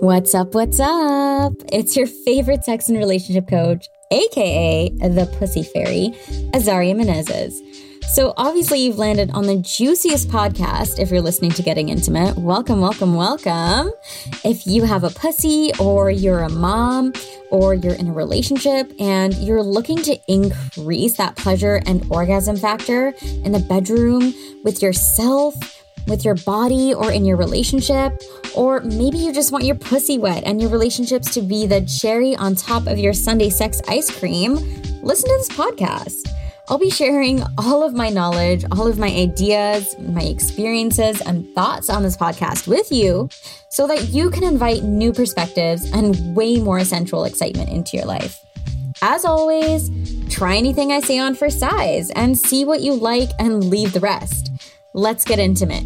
What's up, what's up? It's your favorite sex and relationship coach, aka the Pussy Fairy, Azaria Menezes. So obviously you've landed on the juiciest podcast if you're listening to Getting Intimate. Welcome, welcome, welcome. If you have a pussy or you're a mom or you're in a relationship and you're looking to increase that pleasure and orgasm factor in the bedroom with yourself, with your body, or in your relationship, or maybe you just want your pussy wet and your relationships to be the cherry on top of your Sunday sex ice cream, listen to this podcast. I'll be sharing all of my knowledge, all of my ideas, my experiences, and thoughts on this podcast with you so that you can invite new perspectives and way more sensual excitement into your life. As always, try anything I say on for size and see what you like and leave the rest. Let's get intimate.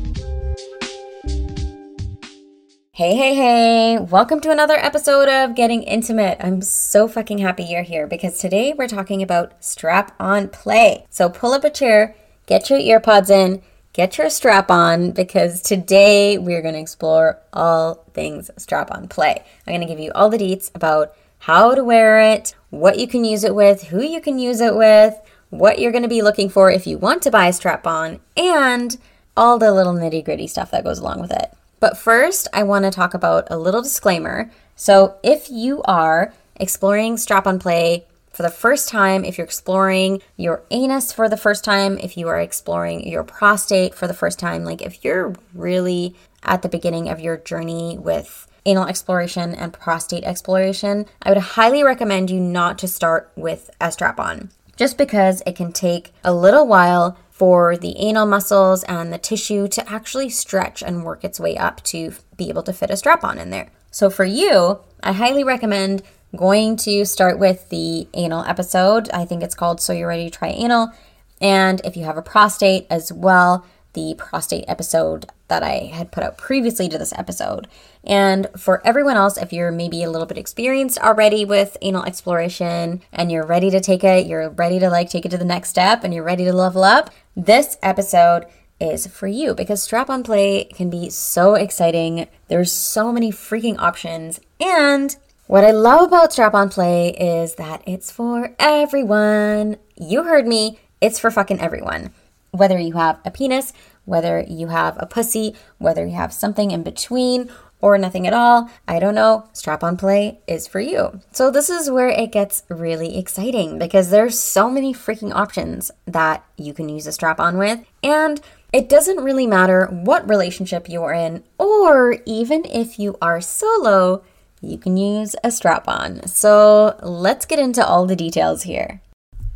Hey, hey, hey. Welcome to another episode of Getting Intimate. I'm so fucking happy you're here because today we're talking about strap-on play. So pull up a chair, get your ear pods in, get your strap on, because today we're going to explore all things strap-on play. I'm going to give you all the deets about how to wear it, what you can use it with, who you can use it with, what you're going to be looking for if you want to buy a strap-on, and all the little nitty-gritty stuff that goes along with it. But first, I want to talk about a little disclaimer. So if you are exploring strap-on play for the first time, if you're exploring your anus for the first time, if you are exploring your prostate for the first time, like if you're really at the beginning of your journey with anal exploration and prostate exploration, I would highly recommend you not to start with a strap-on, just because it can take a little while for the anal muscles and the tissue to actually stretch and work its way up to be able to fit a strap-on in there. So for you, I highly recommend going to start with the anal episode. I think it's called So You're Ready to Try Anal. And if you have a prostate as well, the prostate episode that I had put out previously to this episode. And for everyone else, if you're maybe a little bit experienced already with anal exploration and you're ready to take it, you're ready to take it to the next step and you're ready to level up, this episode is for you, because strap-on play can be so exciting. There's so many freaking options. And what I love about strap-on play is that it's for everyone. You heard me. It's for fucking everyone. Whether you have a penis, whether you have a pussy, whether you have something in between or nothing at all, I don't know, strap-on play is for you. So this is where it gets really exciting, because there's so many freaking options that you can use a strap-on with. And it doesn't really matter what relationship you're in, or even if you are solo, you can use a strap-on. So let's get into all the details here.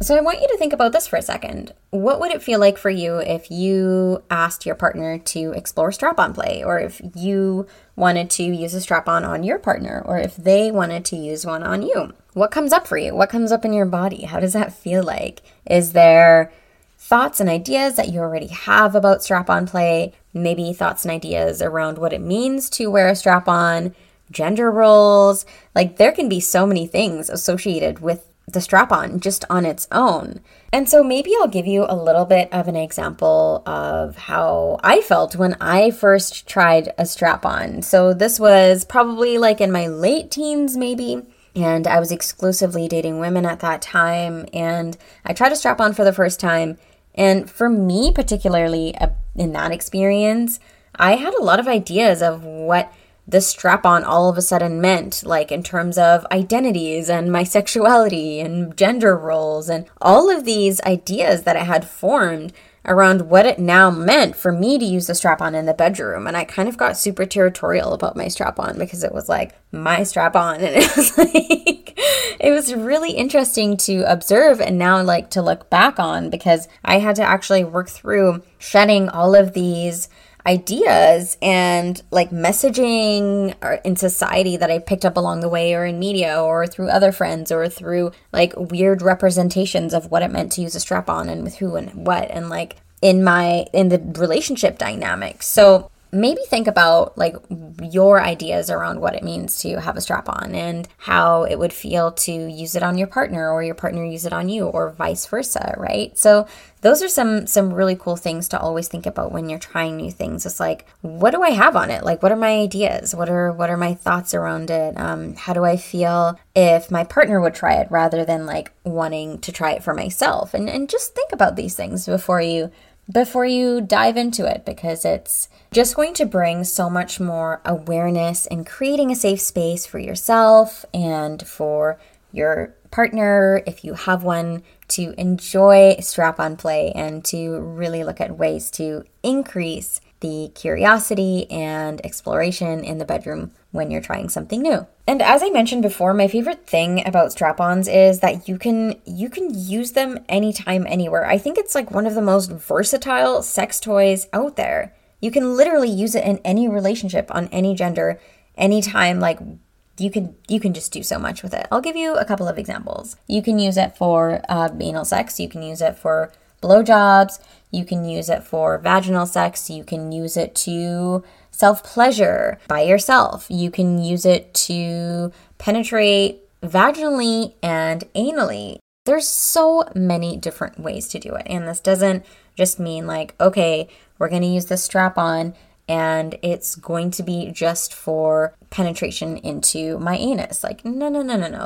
So I want you to think about this for a second. What would it feel like for you if you asked your partner to explore strap-on play, or if you wanted to use a strap-on on your partner, or if they wanted to use one on you? What comes up for you? What comes up in your body? How does that feel like? Is there thoughts and ideas that you already have about strap-on play? Maybe thoughts and ideas around what it means to wear a strap-on, gender roles. Like, there can be so many things associated with the strap-on just on its own. And so maybe I'll give you a little bit of an example of how I felt when I first tried a strap-on. So this was probably in my late teens maybe, and I was exclusively dating women at that time, and I tried a strap-on for the first time. And for me particularly, in that experience, I had a lot of ideas of what the strap-on all of a sudden meant, in terms of identities and my sexuality and gender roles and all of these ideas that I had formed around what it now meant for me to use the strap-on in the bedroom. And I kind of got super territorial about my strap-on, because it was my strap-on, and it was it was really interesting to observe and now to look back on, because I had to actually work through shedding all of these ideas and messaging in society that I picked up along the way, or in media, or through other friends, or through weird representations of what it meant to use a strap on and with who and what, and in the relationship dynamics. So maybe think about like your ideas around what it means to have a strap on and how it would feel to use it on your partner or your partner use it on you or vice versa, right? So those are some really cool things to always think about when you're trying new things. It's like, what do I have on it? Like, what are my ideas? What are my thoughts around it? How do I feel if my partner would try it rather than like wanting to try it for myself? And just think about these things before you dive into it, because it's just going to bring so much more awareness and creating a safe space for yourself and for your partner, if you have one, to enjoy strap-on play and to really look at ways to increase the curiosity and exploration in the bedroom when you're trying something new. And as I mentioned before, my favorite thing about strap-ons is that you can use them anytime, anywhere. I think it's like one of the most versatile sex toys out there. You can literally use it in any relationship, on any gender, anytime. Like you can just do so much with it. I'll give you a couple of examples. You can use it for anal sex. You can use it for blowjobs. You can use it for vaginal sex. You can use it to self-pleasure by yourself. You can use it to penetrate vaginally and anally. There's so many different ways to do it. And this doesn't just mean like, okay, we're going to use this strap on and it's going to be just for penetration into my anus. Like, no.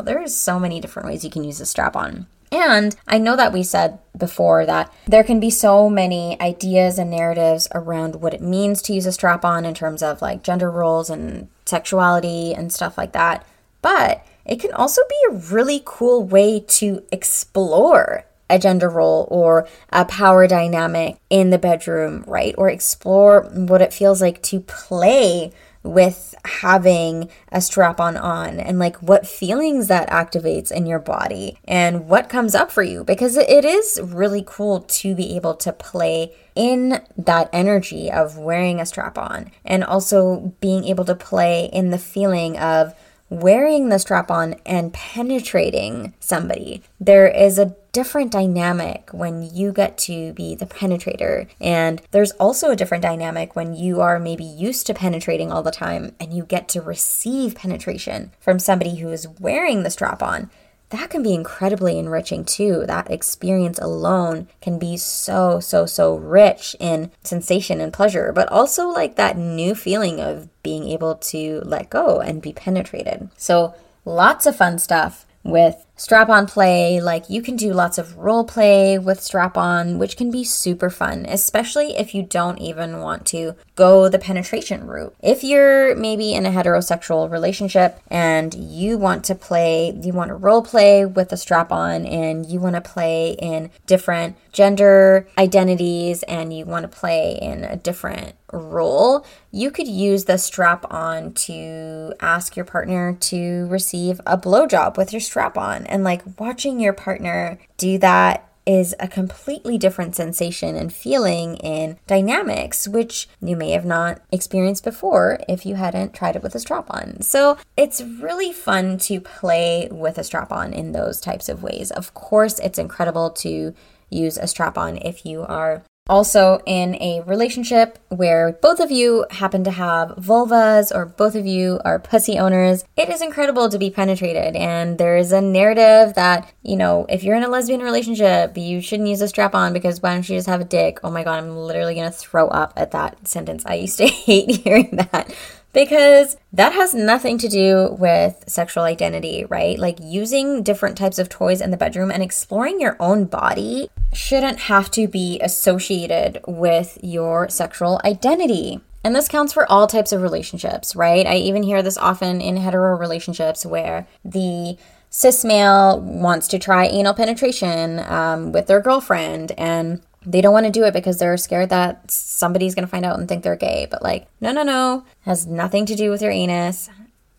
There is so many different ways you can use a strap on. And I know that we said before that there can be so many ideas and narratives around what it means to use a strap on in terms of like gender roles and sexuality and stuff like that. But it can also be a really cool way to explore a gender role or a power dynamic in the bedroom, right? Or explore what it feels like to play with having a strap-on on and like what feelings that activates in your body and what comes up for you, because it is really cool to be able to play in that energy of wearing a strap-on and also being able to play in the feeling of wearing the strap-on and penetrating somebody. There is a different dynamic when you get to be the penetrator, and there's also a different dynamic when you are maybe used to penetrating all the time and you get to receive penetration from somebody who is wearing the strap-on. That can be incredibly enriching too. That experience alone can be so, so, so rich in sensation and pleasure, but also like that new feeling of being able to let go and be penetrated. So lots of fun stuff with strap-on play. Like you can do lots of role play with strap-on, which can be super fun, especially if you don't even want to go the penetration route. If you're maybe in a heterosexual relationship and you want to role play with a strap-on and you want to play in different gender identities and you want to play in a different role, you could use the strap-on to ask your partner to receive a blowjob with your strap-on. And like watching your partner do that is a completely different sensation and feeling in dynamics, which you may have not experienced before if you hadn't tried it with a strap-on. So it's really fun to play with a strap-on in those types of ways. Of course, it's incredible to use a strap-on if you are also in a relationship where both of you happen to have vulvas or both of you are pussy owners. It is incredible to be penetrated, and there is a narrative that, you know, if you're in a lesbian relationship, you shouldn't use a strap on because why don't you just have a dick? Oh my God, I'm literally going to throw up at that sentence. I used to hate hearing that, because that has nothing to do with sexual identity, right? Like using different types of toys in the bedroom and exploring your own body shouldn't have to be associated with your sexual identity. And this counts for all types of relationships, right? I even hear this often in hetero relationships where the cis male wants to try anal penetration with their girlfriend, and they don't want to do it because they're scared that somebody's going to find out and think they're gay. But like, no. Has nothing to do with your anus.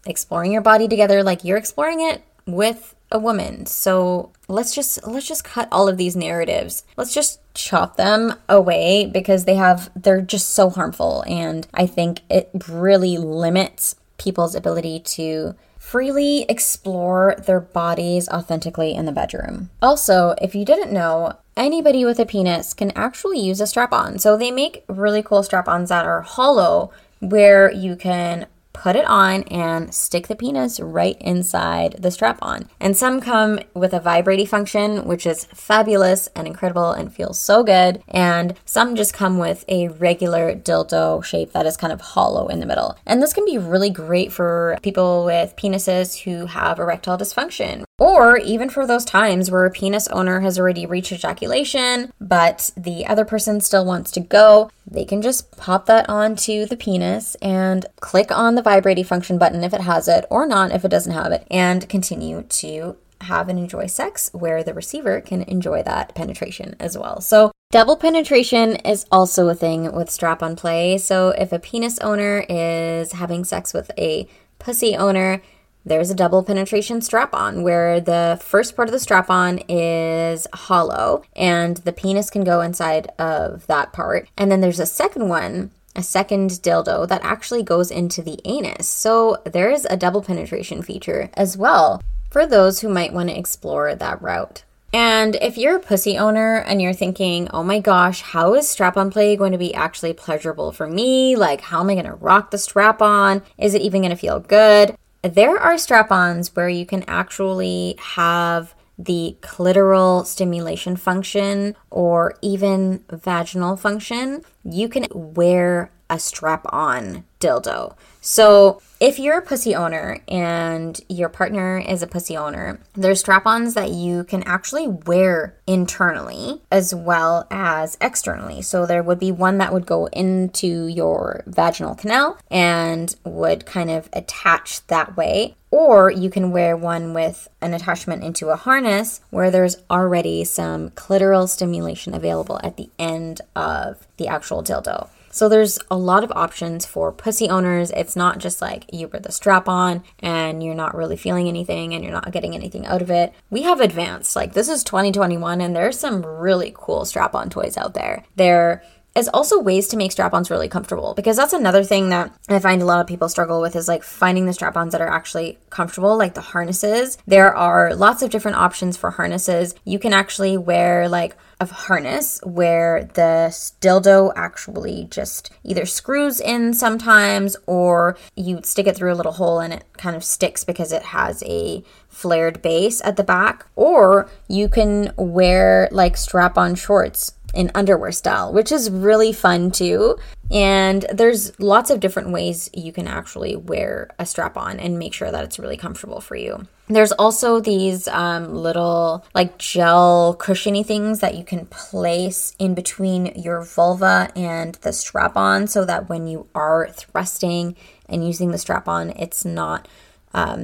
Exploring your body together, like you're exploring it with a woman. So let's just cut all of these narratives. Let's just chop them away because they're just so harmful. And I think it really limits people's ability to freely explore their bodies authentically in the bedroom. Also, if you didn't know, anybody with a penis can actually use a strap-on. So they make really cool strap-ons that are hollow where you can put it on and stick the penis right inside the strap-on. And some come with a vibrating function, which is fabulous and incredible and feels so good. And some just come with a regular dildo shape that is kind of hollow in the middle. And this can be really great for people with penises who have erectile dysfunction, or even for those times where a penis owner has already reached ejaculation, but the other person still wants to go. They can just pop that onto the penis and click on the vibrating function button if it has it, or not if it doesn't have it, and continue to have and enjoy sex where the receiver can enjoy that penetration as well. So double penetration is also a thing with strap-on play. So if a penis owner is having sex with a pussy owner, there's a double penetration strap-on where the first part of the strap-on is hollow and the penis can go inside of that part. And then there's a second one, a second dildo that actually goes into the anus. So there is a double penetration feature as well for those who might want to explore that route. And if you're a pussy owner and you're thinking, oh my gosh, how is strap-on play going to be actually pleasurable for me? Like, how am I going to rock the strap-on? Is it even going to feel good? There are strap-ons where you can actually have the clitoral stimulation function or even vaginal function. You can wear a strap-on dildo. So if you're a pussy owner and your partner is a pussy owner, there's strap-ons that you can actually wear internally as well as externally. So there would be one that would go into your vaginal canal and would kind of attach that way. Or you can wear one with an attachment into a harness where there's already some clitoral stimulation available at the end of the actual dildo. So there's a lot of options for pussy owners. It's not just like you wear the strap on and you're not really feeling anything and you're not getting anything out of it. We have advanced. Like, this is 2021 and there's some really cool strap-on toys out there. There is also ways to make strap-ons really comfortable, because that's another thing that I find a lot of people struggle with is like finding the strap-ons that are actually comfortable, like the harnesses. There are lots of different options for harnesses. You can actually wear like a harness where the dildo actually just either screws in sometimes, or you stick it through a little hole and it kind of sticks because it has a flared base at the back. Or you can wear like strap-on shorts in underwear style, which is really fun too. And there's lots of different ways you can actually wear a strap-on and make sure that it's really comfortable for you. There's also these little like gel cushiony things that you can place in between your vulva and the strap-on so that when you are thrusting and using the strap-on, it's not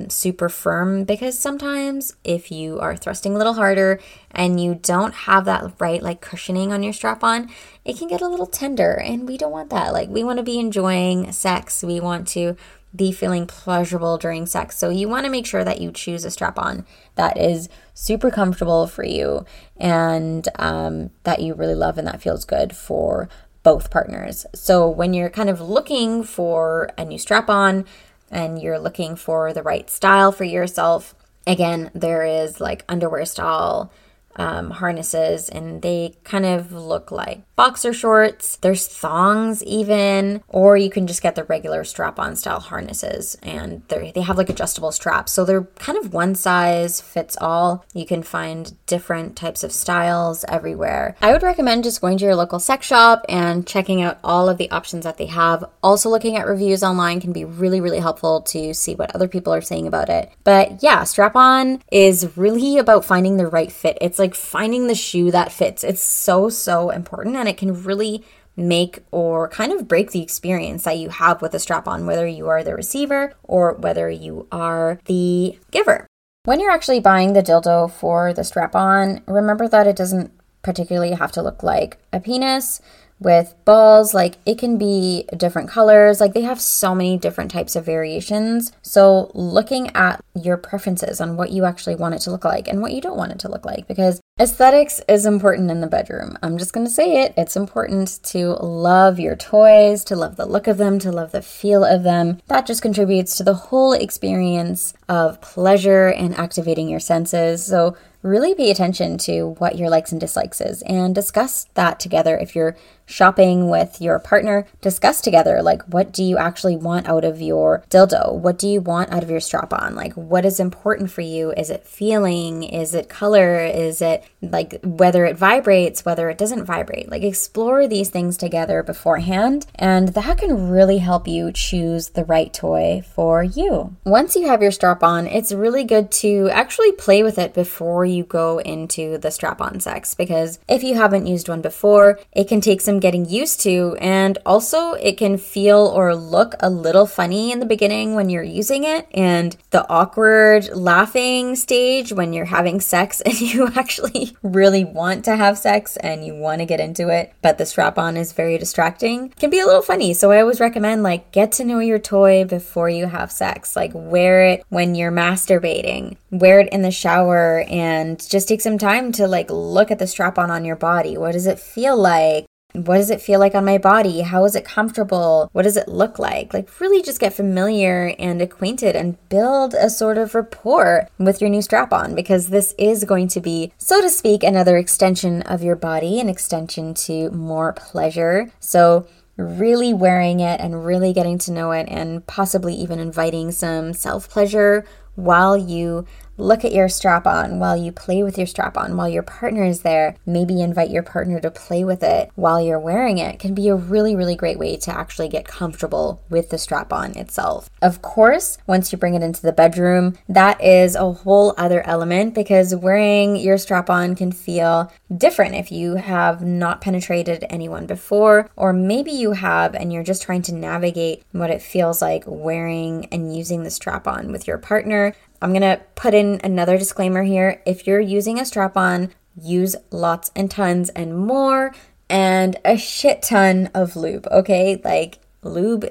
super firm, because sometimes if you are thrusting a little harder and you don't have that right like cushioning on your strap on, it can get a little tender, and we don't want that. Like, we want to be enjoying sex. We want to be feeling pleasurable during sex. So you want to make sure that you choose a strap on that is super comfortable for you and that you really love and that feels good for both partners. So when you're kind of looking for a new strap on, and you're looking for the right style for yourself, again, there is like underwear style harnesses, and they kind of look like boxer shorts. There's thongs even, or you can just get the regular strap-on style harnesses, and they have like adjustable straps. So they're kind of one size fits all. You can find different types of styles everywhere. I would recommend just going to your local sex shop and checking out all of the options that they have. Also, looking at reviews online can be really, really helpful to see what other people are saying about it. But yeah, strap-on is really about finding the right fit. It's like finding the shoe that fits. It's so, so important, and it can really make or kind of break the experience that you have with a strap-on, whether you are the receiver or whether you are the giver. When you're actually buying the dildo for the strap-on, remember that it doesn't particularly have to look like a penis with balls. Like, it can be different colors. Like, they have so many different types of variations. So looking at your preferences on what you actually want it to look like and what you don't want it to look like, because aesthetics is important in the bedroom. I'm just going to say it. It's important to love your toys, to love the look of them, to love the feel of them. That just contributes to the whole experience of pleasure and activating your senses. So really pay attention to what your likes and dislikes is and discuss that together. If you're shopping with your partner, discuss together, like, what do you actually want out of your dildo? What do you want out of your strap-on? Like, what is important for you? Is it feeling? Is it color? Is it, like, whether it vibrates, whether it doesn't vibrate? Like, explore these things together beforehand, and that can really help you choose the right toy for you. Once you have your strap-on, it's really good to actually play with it before you go into the strap-on sex, because if you haven't used one before, it can take some getting used to, and also it can feel or look a little funny in the beginning when you're using it, and the awkward laughing stage when you're having sex and you actually really want to have sex and you want to get into it, but the strap-on is very distracting, can be a little funny. So I always recommend, like, get to know your toy before you have sex. Like, wear it when you're masturbating, wear it in the shower, and just take some time to, like, look at the strap-on on your body. What does it feel like? What does it feel like on my body? How is it comfortable? What does it look like? Like, really just get familiar and acquainted and build a sort of rapport with your new strap-on, because this is going to be, so to speak, another extension of your body, an extension to more pleasure. So really wearing it and really getting to know it, and possibly even inviting some self-pleasure while you look at your strap-on, while you play with your strap-on, while your partner is there. Maybe invite your partner to play with it while you're wearing it. It can be a really, really great way to actually get comfortable with the strap-on itself. Of course, once you bring it into the bedroom, that is a whole other element, because wearing your strap-on can feel different if you have not penetrated anyone before, or maybe you have and you're just trying to navigate what it feels like wearing and using the strap-on with your partner. I'm going to put in another disclaimer here. If you're using a strap-on, use lots and tons and more and a shit ton of lube, okay? Like, lube.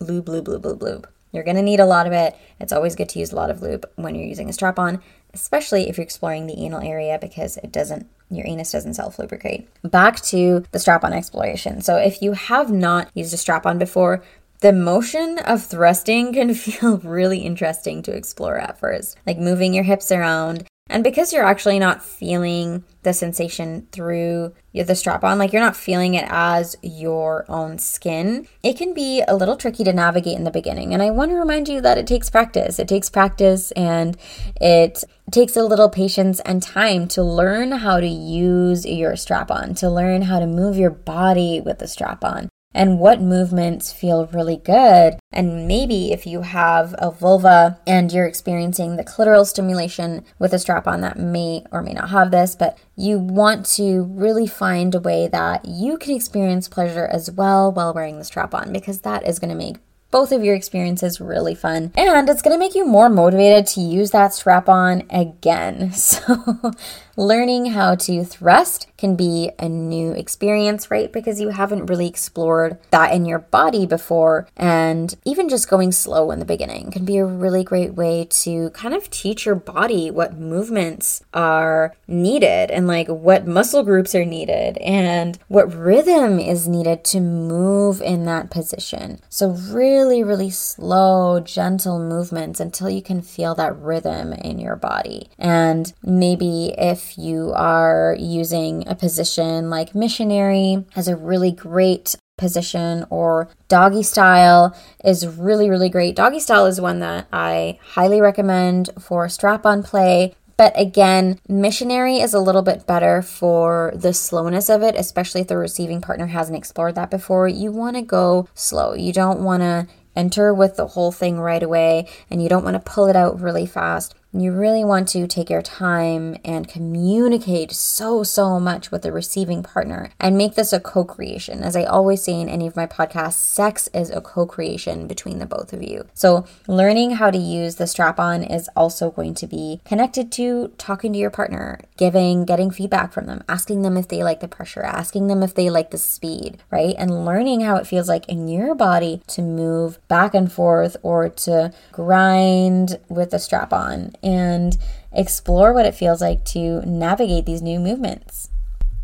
You're going to need a lot of it. It's always good to use a lot of lube when you're using a strap-on, especially if you're exploring the anal area, because it doesn't, your anus doesn't self-lubricate. Back to the strap-on exploration. So if you have not used a strap-on before, the motion of thrusting can feel really interesting to explore at first, like moving your hips around. And because you're actually not feeling the sensation through the strap-on, like, you're not feeling it as your own skin, it can be a little tricky to navigate in the beginning. And I want to remind you that it takes practice. It takes practice, and it takes a little patience and time to learn how to use your strap-on, to learn how to move your body with the strap-on, and what movements feel really good. And maybe if you have a vulva and you're experiencing the clitoral stimulation with a strap-on, that may or may not have this, but you want to really find a way that you can experience pleasure as well while wearing the strap-on, because that is going to make both of your experiences really fun, and it's going to make you more motivated to use that strap-on again. So learning how to thrust can be a new experience, right? Because you haven't really explored that in your body before, and even just going slow in the beginning can be a really great way to kind of teach your body what movements are needed, and like what muscle groups are needed, and what rhythm is needed to move in that position. So really slow, gentle movements until you can feel that rhythm in your body. And maybe if you are using a position like missionary has a really great position, or doggy style is really great. Doggy style is one that I highly recommend for strap-on play. But again, missionary is a little bit better for the slowness of it, especially if the receiving partner hasn't explored that before. You want to go slow. You don't want to enter with the whole thing right away, and you don't want to pull it out really fast. You really want to take your time and communicate so much with the receiving partner, and make this a co-creation. As I always say in any of my podcasts, sex is a co-creation between the both of you. So learning how to use the strap-on is also going to be connected to talking to your partner, getting feedback from them, asking them if they like the pressure, asking them if they like the speed, right? And learning how it feels like in your body to move back and forth or to grind with the strap-on, and explore what it feels like to navigate these new movements.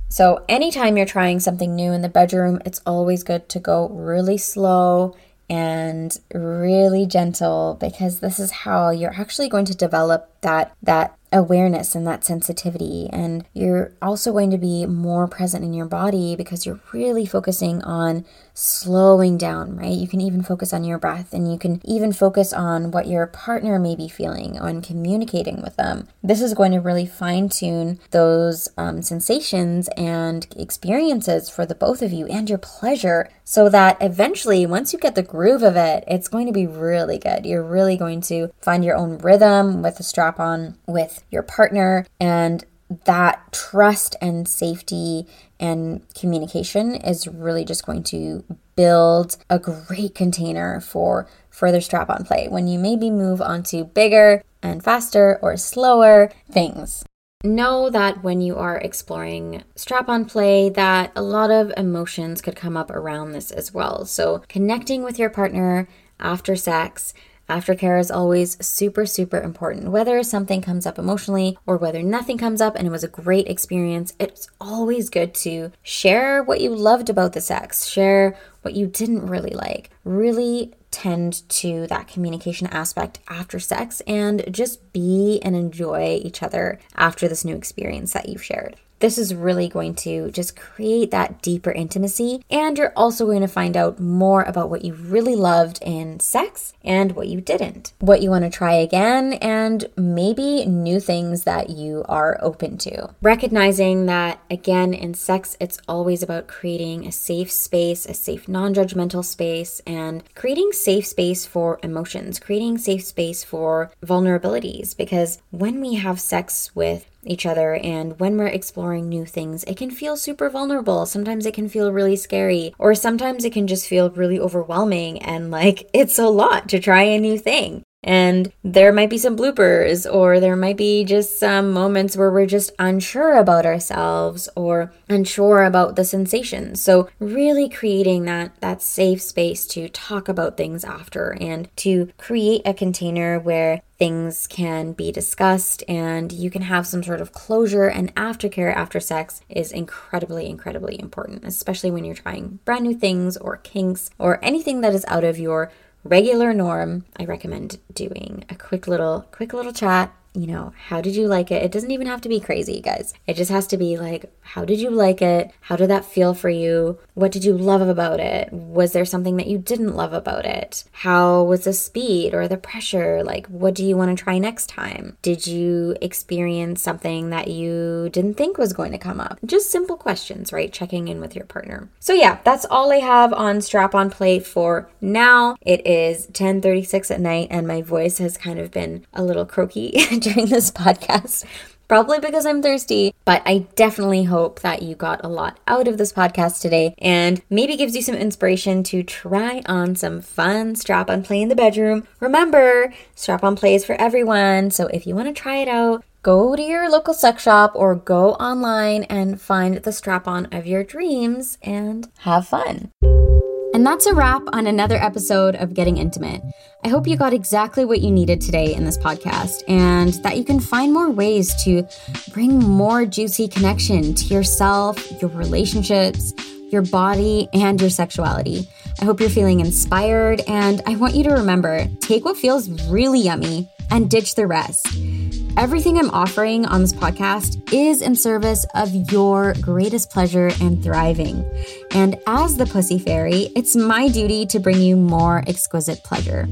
So anytime you're trying something new in the bedroom, it's always good to go really slow and really gentle, because this is how you're actually going to develop that awareness and that sensitivity. And you're also going to be more present in your body because you're really focusing on slowing down, right? You can even focus on your breath, and you can even focus on what your partner may be feeling on communicating with them. This is going to really fine-tune those sensations and experiences for the both of you and your pleasure, so that eventually, once you get the groove of it, it's going to be really good. You're really going to find your own rhythm with a strap on with your partner, and that trust and safety and communication is really just going to build a great container for further strap on play when you maybe move on to bigger and faster or slower things. Know that when you are exploring strap-on play, that a lot of emotions could come up around this as well. So connecting with your partner after sex, aftercare is always super, super important. Whether something comes up emotionally or whether nothing comes up and it was a great experience, it's always good to share what you loved about the sex, share what you didn't really like. Really tend to that communication aspect after sex and just be and enjoy each other after this new experience that you've shared. This is really going to just create that deeper intimacy, and you're also going to find out more about what you really loved in sex and what you didn't, what you want to try again, and maybe new things that you are open to. Recognizing that, again, in sex, it's always about creating a safe space, a safe non-judgmental space, and creating safe space for emotions, creating safe space for vulnerabilities, because when we have sex with each other and when we're exploring new things, it can feel super vulnerable. Sometimes it can feel really scary, or sometimes it can just feel really overwhelming and like it's a lot to try a new thing. And there might be some bloopers, or there might be just some moments where we're just unsure about ourselves or unsure about the sensations. So really creating that safe space to talk about things after and to create a container where things can be discussed and you can have some sort of closure. And aftercare after sex is incredibly, incredibly important, especially when you're trying brand new things or kinks or anything that is out of your regular norm. I recommend doing a quick little chat. You know, how did you like it? It doesn't even have to be crazy, guys. It just has to be like, how did you like it? How did that feel for you? What did you love about it? Was there something that you didn't love about it? How was the speed or the pressure? Like, what do you want to try next time? Did you experience something that you didn't think was going to come up? Just simple questions, right? Checking in with your partner. So yeah, that's all I have on strap-on play for now. It is 10:36 at night and my voice has kind of been a little croaky during this podcast, probably because I'm thirsty, but I definitely hope that you got a lot out of this podcast today and maybe gives you some inspiration to try on some fun strap-on play in the bedroom. Remember, strap-on play is for everyone, so if you want to try it out, go to your local sex shop or go online and find the strap-on of your dreams and have fun. And that's a wrap on another episode of Getting Intimate. I hope you got exactly what you needed today in this podcast, and that you can find more ways to bring more juicy connection to yourself, your relationships, your body, and your sexuality. I hope you're feeling inspired, and I want you to remember, take what feels really yummy and ditch the rest. Everything I'm offering on this podcast is in service of your greatest pleasure and thriving. And as the Pussy Fairy, it's my duty to bring you more exquisite pleasure.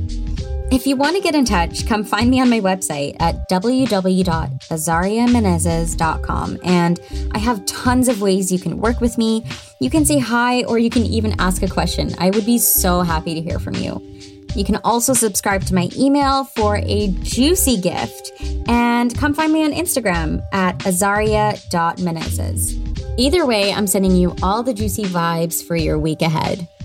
If you want to get in touch, come find me on my website at www.azariamenezes.com. And I have tons of ways you can work with me. You can say hi, or you can even ask a question. I would be so happy to hear from you. You can also subscribe to my email for a juicy gift, and come find me on Instagram at azaria.menezes. Either way, I'm sending you all the juicy vibes for your week ahead.